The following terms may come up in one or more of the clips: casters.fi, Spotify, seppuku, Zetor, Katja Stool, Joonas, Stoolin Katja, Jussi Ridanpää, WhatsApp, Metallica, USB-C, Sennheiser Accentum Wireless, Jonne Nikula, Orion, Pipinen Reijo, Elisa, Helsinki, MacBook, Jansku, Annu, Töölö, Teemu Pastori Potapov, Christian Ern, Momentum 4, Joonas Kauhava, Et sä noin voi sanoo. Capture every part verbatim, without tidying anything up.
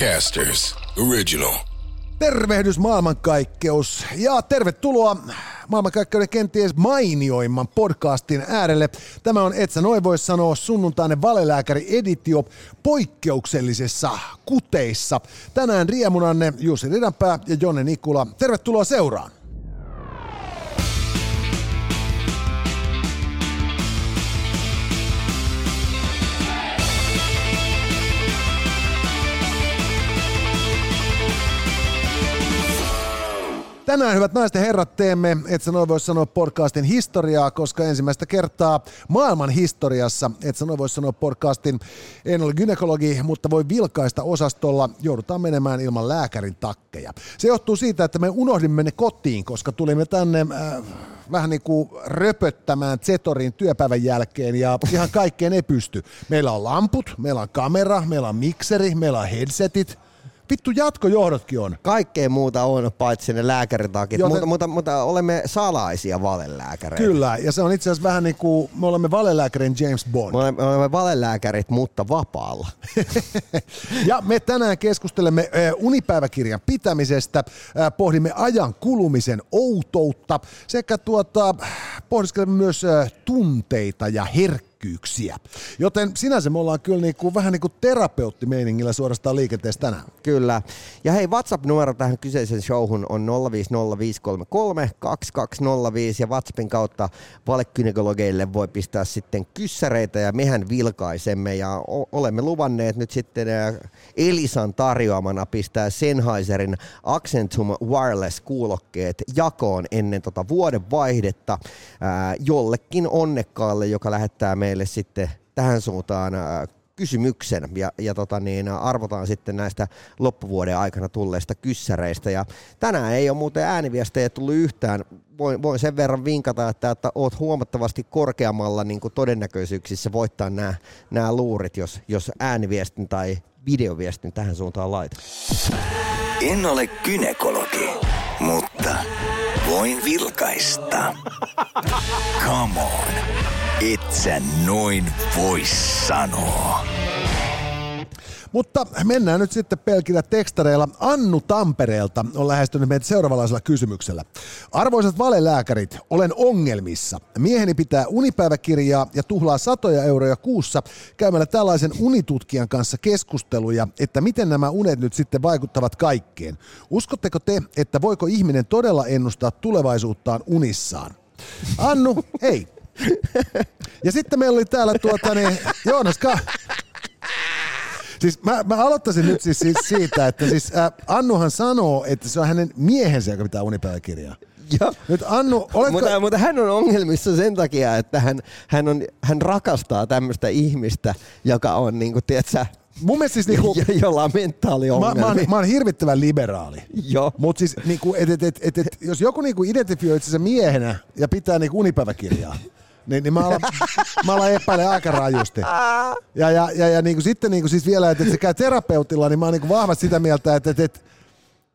Podcasters Original. Tervehdys maailmankaikkeus ja tervetuloa maailmankaikkeuden kenties mainioimman podcastin äärelle. Tämä on Etsä noin voi sanoa sunnuntainen valelääkäri-editio poikkeuksellisessa kuteissa. Tänään riemunanne Jussi Ridanpää ja Jonne Nikula. Tervetuloa seuraan. Tänään, hyvät naiset ja herrat, teemme, Etsä noin voi sanoa podcastin historiaa, koska ensimmäistä kertaa maailman historiassa, Etsä noin voi sanoa podcastin, en ole gynekologi, mutta voi vilkaista osastolla, joudutaan menemään ilman lääkärin takkeja. Se johtuu siitä, että me unohdimme ne kotiin, koska tulimme tänne äh, vähän niin kuin röpöttämään Zetorin työpäivän jälkeen ja ihan kaikkeen ei pysty. Meillä on lamput, meillä on kamera, meillä on mikseri, meillä on headsetit. Vittu jatkojohdotkin on. Kaikkea muuta on, paitsi ne lääkäritakit, mutta, mutta, mutta olemme salaisia valelääkäreitä. Kyllä, ja se on itse asiassa vähän niin kuin me olemme valelääkärin James Bond. Me olemme, me olemme valelääkärit, mutta vapaalla. Ja me tänään keskustelemme unipäiväkirjan pitämisestä, pohdimme ajan kulumisen outoutta sekä tuota, pohdiskelemme myös tunteita ja herkkyyttä. Kyyksiä. Joten sinänsä me ollaan kyllä niinku, vähän niin kuin terapeuttimeiningillä suorastaan liikenteessä tänään. Kyllä. Ja hei, WhatsApp-numero tähän kyseisen showhun on nolla viisi nolla viisi kolme kolme kaksi kaksi nolla viisi ja WhatsAppin kautta valekynekologeille voi pistää sitten kyssäreitä ja mehän vilkaisemme ja olemme luvanneet nyt sitten Elisan tarjoamana pistää Sennheiserin Accentum Wireless kuulokkeet jakoon ennen tota vuoden vaihdetta jollekin onnekkaalle, joka lähettää meidän meille sitten tähän suuntaan kysymyksen ja, ja tota niin, arvotaan sitten näistä loppuvuoden aikana tulleista kyssäreistä. Ja tänään ei ole muuten ääniviestejä tullut yhtään. Voin, voin sen verran vinkata, että, että olet huomattavasti korkeammalla niin kuin todennäköisyyksissä voittaa nämä, nämä luurit, jos, jos ääniviestin tai videoviestin tähän suuntaan laitat. En ole gynekologi, mutta voin vilkaista. Come on. Et sä noin voi sanoa. Mutta mennään nyt sitten pelkillä tekstareilla. Annu Tampereelta on lähestynyt meitä seuraavalaisella kysymyksellä. Arvoisat valelääkärit, olen ongelmissa. Mieheni pitää unipäiväkirjaa ja tuhlaa satoja euroja kuussa käymällä tällaisen unitutkijan kanssa keskusteluja, että miten nämä unet nyt sitten vaikuttavat kaikkeen. Uskotteko te, että voiko ihminen todella ennustaa tulevaisuuttaan unissaan? Annu, hei. Ja sitten meillä oli täällä tuota niin, Joonas, ka... siis mä, mä aloittaisin nyt siis, siis siitä, että siis äh, Annuhan sanoo, että se on hänen miehensä, joka pitää unipäiväkirjaa. Ja. Nyt Annu, oletko... mutta, mutta hän on ongelmissa sen takia, että hän, hän, on, hän rakastaa tämmöistä ihmistä, joka on niin kuin, tiedätkö, mun mielestä siis niinku, jolla on mentaaliongelmia. Mä, mä, oon, mä oon hirvittävän liberaali. Joo. Mut siis niinku, et, et, et, et, et, jos joku niinku identifioi itsensä miehenä ja pitää niinku unipäiväkirjaa, niin, niin mä alan, mä alan epäilemään aika rajusti. Ja, ja, ja, ja niinku, sitten niinku, siis vielä, että et se käy terapeutilla, niin mä oon niinku vahvasti sitä mieltä, että et, et,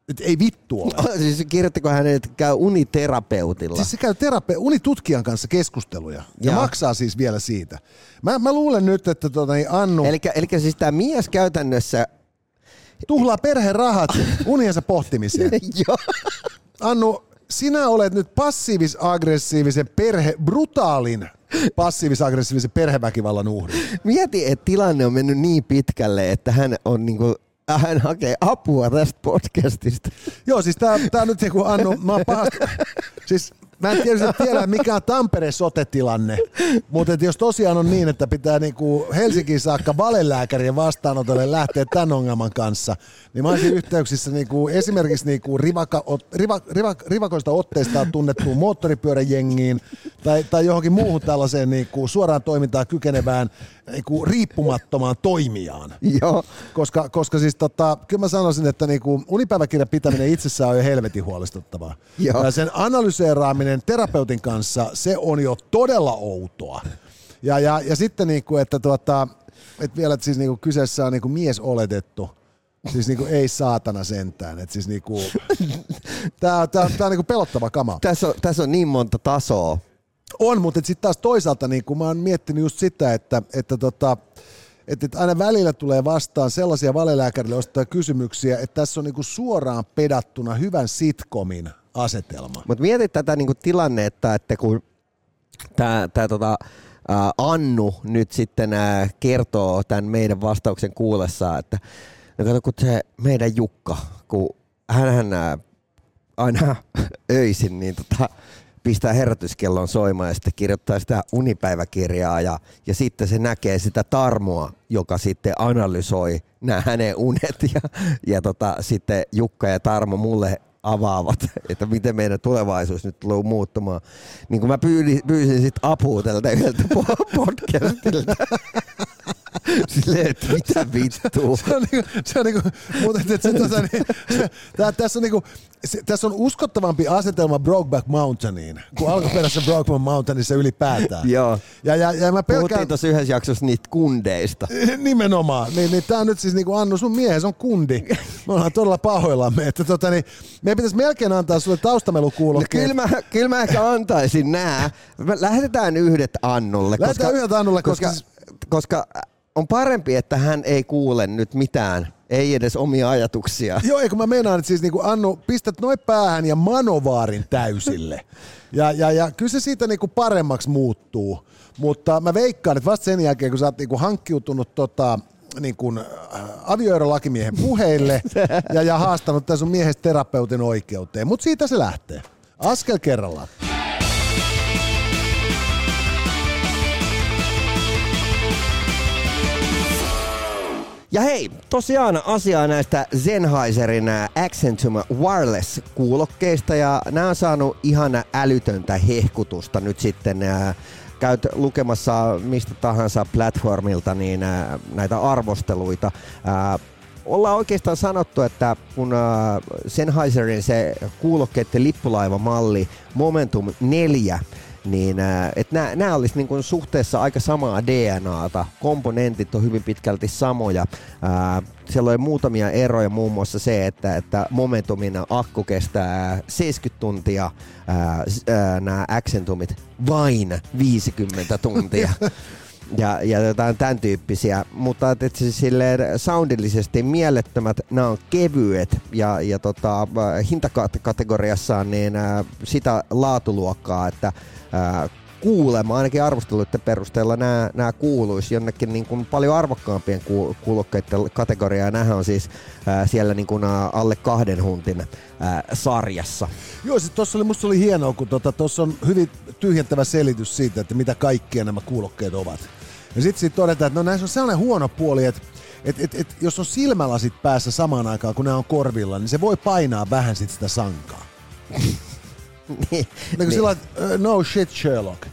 et ei vittu ole. No, siis kirjoittiko hän, että käy uniterapeutilla? Siis se käy terape- unitutkijan kanssa keskusteluja ja, ja maksaa siis vielä siitä. Mä, mä luulen nyt, että tuota, niin Annu... Elikkä, elikkä siis tää mies käytännössä... Tuhlaa perheen rahat uniensa pohtimiseen. Joo. Annu, sinä olet nyt passiivis-aggressiivisen perhe... brutaalin passiivis-aggressiivisen perheväkivallan uhri. Mieti, että tilanne on mennyt niin pitkälle, että hän on niinku... Hän hakee apua tästä podcastista. Joo, siis tää, tää nyt joku Annu, mä oon pahasti, siis mä en tiedä, tiedä mikä on Tampereen sote-tilanne, mutta jos tosiaan on niin, että pitää niinku Helsinkiin saakka valelääkärien vastaanotolle lähteä tämän ongelman kanssa, niin mä olisin yhteyksissä niinku esimerkiksi niinku rivaka, riva, riva, rivakoista otteista tunnettuun moottoripyöräjengiin tai, tai johonkin muuhun tällaiseen niinku suoraan toimintaan kykenevään niinku riippumattomaan toimijaan. Joo. Koska, koska siis tota, kyllä mä sanoisin, että niinku unipäiväkirjan pitäminen itsessään on jo helvetin huolestuttavaa. Joo. Ja sen analyseeraaminen terapeutin kanssa, se on jo todella outoa. Ja, ja, ja sitten, niinku, että, tuota, että vielä että siis niinku kyseessä on niinku mies oletettu, siis niinku ei saatana sentään. Että siis niinku, tää, tää, tää on niinku pelottava kama. Tässä on, tässä on niin monta tasoa. On, mutta sitten taas toisaalta niinku, mä oon miettinyt just sitä, että, että tota, että aina välillä tulee vastaan sellaisia valelääkärille ostaa kysymyksiä, että tässä on niinku suoraan pedattuna hyvän sitcomin asetelma. Mutta mieti tätä niinku tilannetta, että kun tämä tota, Annu nyt sitten ä, kertoo tämän meidän vastauksen kuullessaan, että no kato, kun se meidän Jukka, kun hänhän ä, aina öisin, niin tota, pistää herätyskellon soimaan ja sitten kirjoittaa sitä unipäiväkirjaa ja, ja sitten se näkee sitä Tarmoa, joka sitten analysoi nämä hänen unet ja, ja tota, sitten Jukka ja Tarmo mulle avaavat, että miten meidän tulevaisuus nyt tulee muuttumaan. Niin kuin mä pyysin, pyysin sitten apua tältä yhdeltä podcastilta. Silleen, että mitä vittua. Se on niinku, se on niinku, mutta se tota niin, se, tää, tässä on niinku, se, tässä on uskottavampi asetelma Brokeback Mountainiin, kuin alkuperäisessä Brokeback Mountainissa ylipäätään. Joo. Ja, ja, ja mä pelkään... Puhuttiin tuossa yhdessä jaksossa niitä kundeista. Nimenomaan. Niin, niin tää on nyt siis niinku, Annu, sun miehes on kundi. Me ollaan todella pahoillamme, että tota niin, meidän pitäisi melkein antaa sulle taustamelukuulokkeet. No, kyllä mä, kyllä mä ehkä antaisin nää. Lähetetään yhdet Annulle. Lähetetään koska, yhdet Annulle, koska... koska, koska on parempi, että hän ei kuule nyt mitään, ei edes omia ajatuksia. Joo, eikö mä meinaan, että siis niin kuin Annu, pistät noin päähän ja manovaarin täysille. Ja, ja, ja kyllä se siitä niin kuin paremmaksi muuttuu, mutta mä veikkaan, että vasta sen jälkeen, kun sä oot niin kuin hankkiutunut tota, niin kuin avioerolakimiehen puheille ja, ja haastanut tämän sun miehes terapeutin oikeuteen, mutta siitä se lähtee. Askel kerrallaan. Ja hei, tosiaan asiaa näistä Sennheiserin Accentum Wireless-kuulokkeista, ja nämä on saanut ihan älytöntä hehkutusta nyt sitten. Käyt lukemassa mistä tahansa platformilta niin näitä arvosteluita. Ollaan oikeastaan sanottu, että kun Sennheiserin se kuulokkeiden lippulaivamalli Momentum neljä, niin että nämä olisi niin kuin suhteessa aika samaa D N A:ta. Komponentit on hyvin pitkälti samoja. Ää, siellä on muutamia eroja, muun muassa se, että, että Momentumin akku kestää seitsemänkymmentä tuntia, ää, ää, nämä Accentumit vain viisikymmentä tuntia. Ja, ja jotain tämän tyyppisiä, mutta että silleen soundillisesti mielettömät, nämä on kevyet ja, ja tota, hintakategoriassaan niin ä, sitä laatuluokkaa, että ä, kuulema, ainakin arvosteluiden perusteella nämä, nämä kuuluisi jonnekin niin kuin paljon arvokkaampien ku, kuulokkeiden kategoriaa. Nämähän on siis ä, siellä niin kuin alle kahden huntin ä, sarjassa. Joo, siis tuossa oli, musta oli hienoa, kun tuossa tota, on hyvin tyhjentävä selitys siitä, että mitä kaikkia nämä kuulokkeet ovat. Ja sitten sit todetaan, että no näissä on sellainen huono puoli, että et, et, et, jos on silmälasit päässä samaan aikaan, kun nämä on korvilla, niin se voi painaa vähän sit sitä sankaa. Niin, niin. Sillä, no shit Sherlock.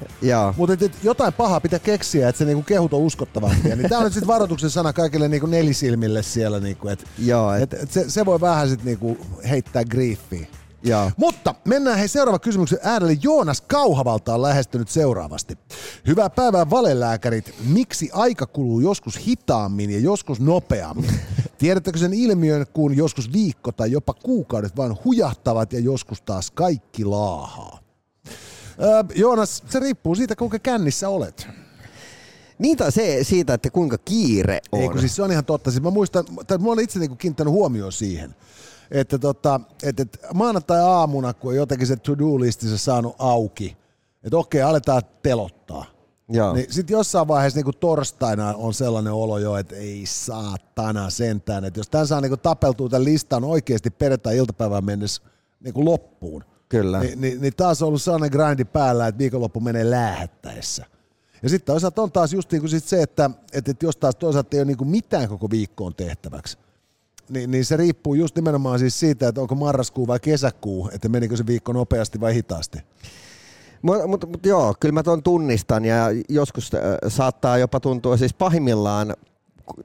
Mutta jotain pahaa pitää keksiä, että se niinku kehut on uskottavampia. Niin tämä on sitten varoituksen sana kaikille niinku nelisilmille siellä. Niinku, et, Joo, et, et se, se voi vähän sit niinku heittää griffiä. Jaa. Mutta mennään hei seuraava kysymyksen äärelle. Joonas Kauhavalta on lähestynyt seuraavasti. Hyvää päivää valelääkärit. Miksi aika kuluu joskus hitaammin ja joskus nopeammin? Tiedättekö sen ilmiön, kun joskus viikko tai jopa kuukaudet vaan hujahtavat ja joskus taas kaikki laahaa? Öö, Joonas, se riippuu siitä, kuinka kännissä olet. Niitä se siitä, että kuinka kiire on. Eikö, siis se on ihan totta. Siis mä muistan, tai mä olen itse niin kuin kiinnittänyt huomioon siihen. Että tota, et, et maanantai-aamuna, kun on jotenkin se to-do-listissä saanut auki, että okei, aletaan telottaa. Niin sitten jossain vaiheessa niin kuin torstaina on sellainen olo jo, että ei saatana sentään. Että jos tämän saa niin kuin tapeltua tämän listan oikeasti perjantai-iltapäivään mennessä niin kuin loppuun, niin, niin, niin taas on ollut sellainen grindi päällä, että viikonloppu menee lähettäessä. Ja sitten toisaalta on taas just niin kuin sit se, että et, et jos taas toisaalta ei ole niin kuin mitään koko viikkoon tehtäväksi, Niin, niin se riippuu just nimenomaan siis siitä, että onko marraskuu vai kesäkuu, että menikö se viikko nopeasti vai hitaasti. Mutta mut, mut joo, kyllä mä ton tunnistan ja joskus äh, saattaa jopa tuntua siis pahimmillaan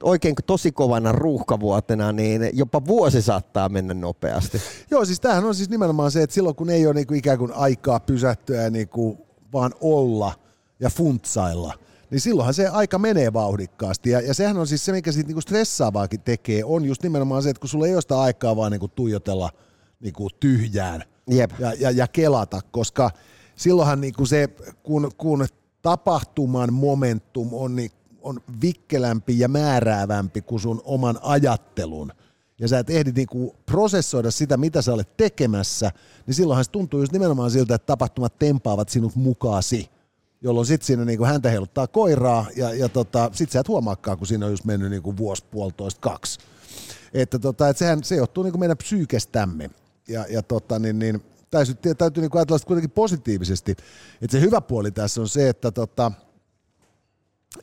oikein tosi kovana ruuhkavuotena, niin jopa vuosi saattaa mennä nopeasti. Joo, siis tämähän on siis nimenomaan se, että silloin kun ei ole niinku ikään kuin aikaa pysähtyä ja niinku vaan olla ja funtsailla, niin silloinhan se aika menee vauhdikkaasti. Ja, ja sehän on siis se, mikä siitä niinku stressaavaakin tekee, on just nimenomaan se, että kun sulla ei ole sitä aikaa vaan niinku tuijotella niinku tyhjään ja, ja, ja kelata, koska silloinhan niinku se, kun, kun tapahtuman momentum on, niin, on vikkelämpi ja määräävämpi kuin sun oman ajattelun, ja sä et ehdi niinku prosessoida sitä, mitä sä olet tekemässä, niin silloinhan se tuntuu just nimenomaan siltä, että tapahtumat tempaavat sinut mukaasi, jolloin sitten siinä niinku häntä heiluttaa koiraa, ja, ja tota, sitten sä et huomaakaan, kun siinä on just mennyt niinku vuosi, puolitoista, kaksi. Että tota, et sehän, se johtuu niinku meidän psyykestämme, ja, ja tota, niin, niin, täytyy, täytyy niinku ajatella sitä kuitenkin positiivisesti. Et se hyvä puoli tässä on se, että tota,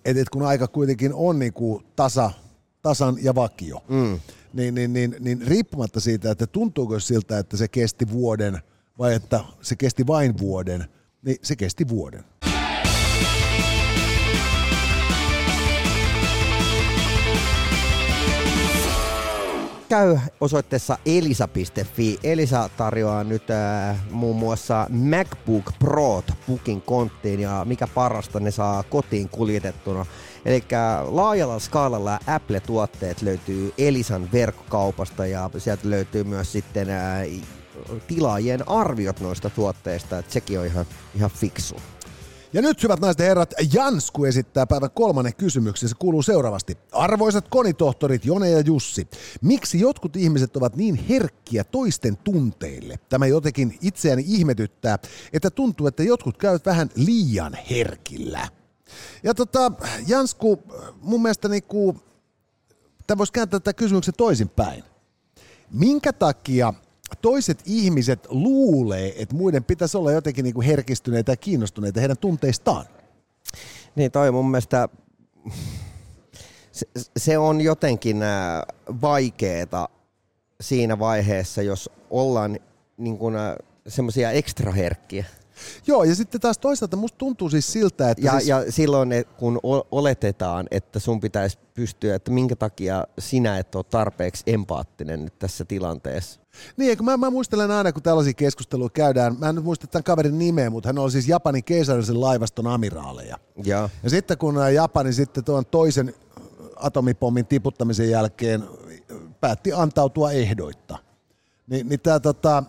et, et kun aika kuitenkin on niinku tasa, tasan ja vakio, mm. Niin, niin, niin, niin riippumatta siitä, että tuntuuko siltä, että se kesti vuoden vai että se kesti vain vuoden, niin se kesti vuoden. Käy osoitteessa elisa piste fi. Elisa tarjoaa nyt äh, muun muassa MacBook Pro pukin konttiin, ja mikä parasta, ne saa kotiin kuljetettuna. Eli laajalla skaalalla Apple-tuotteet löytyy Elisan verkkokaupasta, ja sieltä löytyy myös sitten äh, tilaajien arviot noista tuotteista, että sekin on ihan, ihan fiksu. Ja nyt, hyvät naiset ja herrat, Jansku esittää päivän kolmannen kysymyksen. Se kuuluu seuraavasti. Arvoisat konitohtorit Jone ja Jussi, miksi jotkut ihmiset ovat niin herkkiä toisten tunteille? Tämä jotenkin itseäni ihmetyttää, että tuntuu, että jotkut käyvät vähän liian herkillä. Ja tota, Jansku, mun mielestä niinku, tämä voisi kääntää tätä kysymyksen toisinpäin. Minkä takia toiset ihmiset luulee, että muiden pitäisi olla jotenkin niinku herkistyneitä ja kiinnostuneita heidän tunteistaan? Niin toi mun mielestä, se, se on jotenkin vaikeeta siinä vaiheessa, jos ollaan niin kuin semmoisia ekstraherkkiä. Joo, ja sitten taas toisaalta musta tuntuu siis siltä, että... Ja, siis... ja silloin, kun oletetaan, että sun pitäisi pystyä, että minkä takia sinä et ole tarpeeksi empaattinen nyt tässä tilanteessa. Niin, kun mä, mä muistelen aina, kun tällaisia keskusteluja käydään, mä en nyt muista tämän kaverin nimeä, mutta hän oli siis Japanin keisarisen laivaston amiraaleja. Ja, ja sitten kun Japani sitten tuon toisen atomipommin tiputtamisen jälkeen päätti antautua ehdoitta, niin, niin tämä... Tota,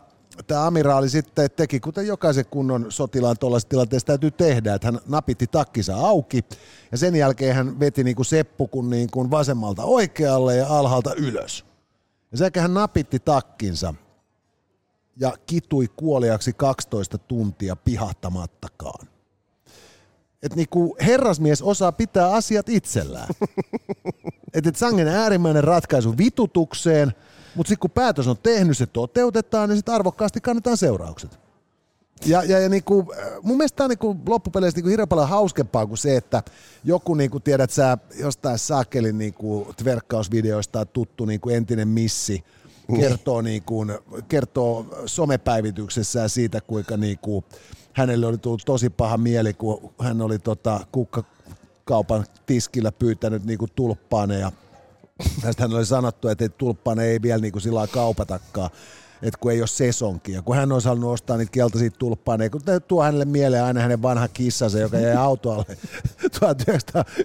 Tämä amiraali sitten teki, kuten jokaisen kunnon sotilaan tuollaisessa tilanteessa täytyy tehdä, että hän napitti takkinsa auki, ja sen jälkeen hän veti niin kuin seppukun niin kuin vasemmalta oikealle ja alhaalta ylös. Ja sen jälkeen hän napitti takkinsa ja kitui kuoliaksi kaksitoista tuntia pihahtamattakaan. Että niin kuin herrasmies osaa pitää asiat itsellään. Että et sangen äärimmäinen ratkaisu vitutukseen. Mutta sitten kun päätös on tehnyt, se toteutetaan, niin sitten arvokkaasti kannetaan seuraukset. Ja, ja, ja niinku, mun mielestä tämä on niinku loppupeleissä niinku hirveän paljon hauskempaa kuin se, että joku, niinku, tiedät sä, jostain saakelin niinku tverkkausvideoista tuttu niinku entinen missi kertoo, niinku, kertoo somepäivityksessään siitä, kuinka niinku, hänelle oli tullut tosi paha mieli, kun hän oli tota, kukkakaupan tiskillä pyytänyt niinku tulppaaneja. Tästä hän oli sanottu, että tulppaan ei vielä niin kuin sillä kaupatakaan, että kun ei ole sesonkia. Kun hän olisi halunnut ostaa niitä keltaisia tulppaaneja, kun tuo hänelle mieleen aina hänen vanha kissansa, joka jäi autoalle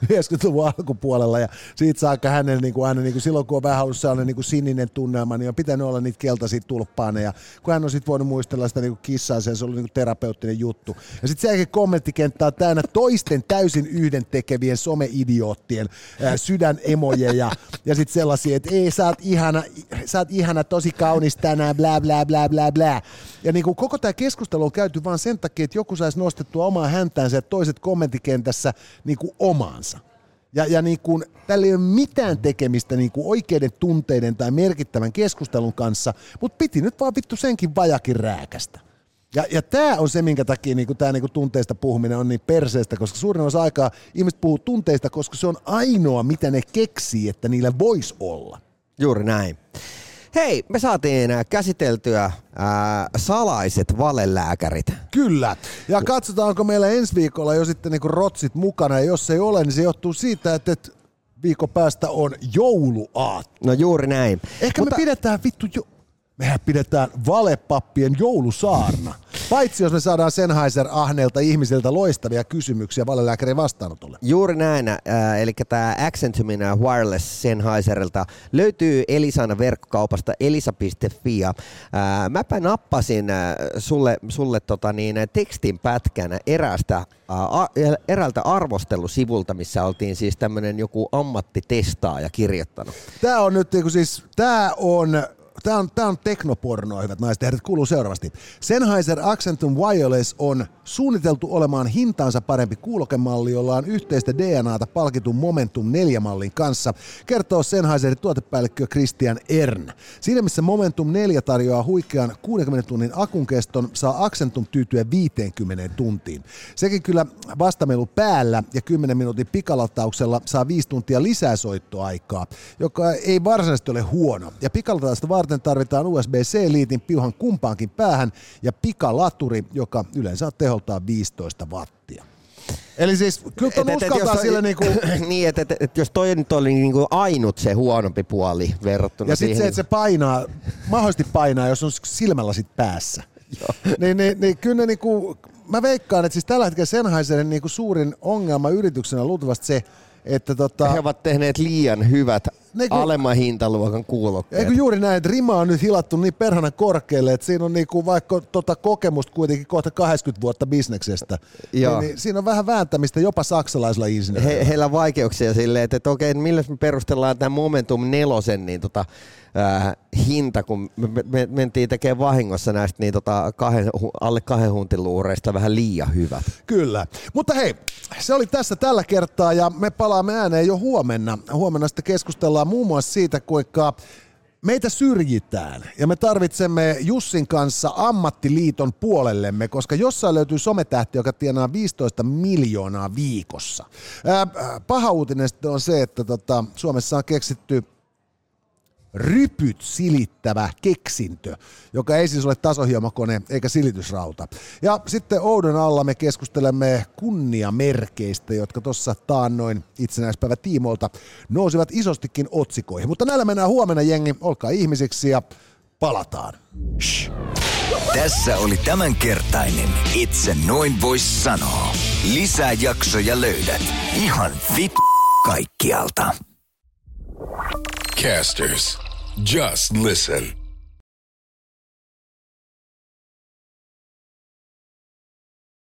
yhdeksänkymmentäluvun alkupuolella. Ja siitä saakka hänelle niin kuin aina, niin kuin silloin kun on vähän ollut sellainen niin kuin sininen tunnelma, niin on pitänyt olla niitä keltaisia tulppaaneja. Kun hän on sitten voinut muistella sitä niin kuin kissansa, ja se on ollut niin kuin terapeuttinen juttu. Ja sitten se kommenttikenttä on täynnä toisten täysin yhdentekevien some-idioottien ää, sydänemojeja. Ja sitten sellaisia, että ei, sä oot ihana, sä oot ihana, tosi kaunis tänään, blää, blää, blää, blää, blää. Ja niin kuin koko tämä keskustelu on käyty vaan sen takia, että joku saisi nostettua omaa häntäänsä ja toiset kommenttikentässä niin kuin omaansa. Ja, ja niin kuin, tällä ei ole mitään tekemistä niin kuin oikeiden tunteiden tai merkittävän keskustelun kanssa, mutta piti nyt vaan vittu senkin vajakin rääkästä. Ja, ja tämä on se, minkä takia niin kuin tämä niin kuin tunteista puhuminen on niin perseestä, koska suurin osa aikaa ihmiset puhuu tunteista, koska se on ainoa, mitä ne keksii, että niillä voisi olla. Juuri näin. Hei, me saatiin käsiteltyä ää, salaiset valelääkärit. Kyllä. Ja katsotaanko meillä ensi viikolla jo sitten niin kuin rotsit mukana, ja jos ei ole, niin se johtuu siitä, että et viikon päästä on jouluaatto. No juuri näin. Ehkä Mutta... me pidetään vittu jo... Mehän pidetään valepappien joulusaarna. Paitsi jos me saadaan Sennheiser-ahneilta ihmisiltä loistavia kysymyksiä valelääkärin vastaanotolle. Juuri näin. Äh, eli tämä Accentumin Wireless Sennheiserilta löytyy Elisan verkkokaupasta elisa piste fi. Äh, mäpä nappasin äh, sulle, sulle tota niin, tekstin pätkänä eräästä, äh, eräältä arvostelusivulta, missä oltiin siis tämmöinen joku ammattitestaaja kirjoittanut. Tämä on nyt niin siis, tämä on... Tämä on, tämä on teknopornoa, hyvät naiset ja herrat, kuuluu seuraavasti. Sennheiser Accentum Wireless on suunniteltu olemaan hintaansa parempi kuulokemalli, jolla on yhteistä D N A:ta palkitun Momentum neljä-mallin kanssa, kertoo Sennheiserin tuotepäällikkö Christian Ern. Siinä missä Momentum neljä tarjoaa huikean kuudenkymmenen tunnin akunkeston, saa Accentum tyytyä viiteenkymmeneen tuntiin. Sekin kyllä vastamelu päällä ja kymmenen minuutin pikalatauksella saa viisi tuntia lisää soittoaikaa, joka ei varsinaisesti ole huono. Ja pikalatausta varten tarvitaan U S B C -liitin piuhan kumpaankin päähän ja pikalaturi, joka yleensä on teholtaan viisitoista wattia. Eli siis kyllä tuon uskaltaa et, et, sillä niinku... niin, että et, et, et, jos toi nyt oli niinku ainut se huonompi puoli verrattuna ja siihen... Ja sitten se, että se painaa, mahdollisesti painaa, jos on silmälasit päässä. niin, niin, niin kyllä ne niinku... Mä veikkaan, että siis tällä hetkellä Sennheiserin niinku suurin ongelma yrityksenä on luultavasti se, että tota... He ovat tehneet liian hyvät... Kun, alemman hintaluokan kuulokkeet. Eikö juuri näin, että rima on nyt hilattu niin perhana korkealle, että siinä on niinku vaikka tota kokemusta kuitenkin kohta kahdeksankymmentä vuotta bisneksestä. Niin, niin siinä on vähän vääntämistä jopa saksalaisilla insinööreillä. He, heillä on vaikeuksia silleen, että, että okei, millä me perustellaan tämä Momentum nelosen niin tota, äh, hinta, kun me, me, me mentiin tekemään vahingossa näistä niin tota kahden, alle kahden huntin luureista vähän liian hyvät. Kyllä, mutta hei, se oli tässä tällä kertaa ja me palaamme ääneen jo huomenna. Huomenna sitten keskustellaan muun muassa siitä, kuinka meitä syrjitään ja me tarvitsemme Jussin kanssa ammattiliiton puolellemme, koska jossain löytyy sometähti, joka tienaa viisitoista miljoonaa viikossa. Paha uutinen on se, että tota, Suomessa on keksitty rypyt silittävä keksintö, joka ei siis ole tasohiomakone eikä silitysrauta. Ja sitten oudon alla me keskustelemme kunniamerkeistä, jotka tuossa taannoin itsenäispäivä tiimoilta nousivat isostikin otsikoihin. Mutta näillä mennään huomenna, jengi. Olkaa ihmisiksi ja palataan. Shh. Tässä oli tämänkertainen Itse noin vois sanoa. Lisää jaksoja löydät ihan vittu kaikkialta. Casters, just listen.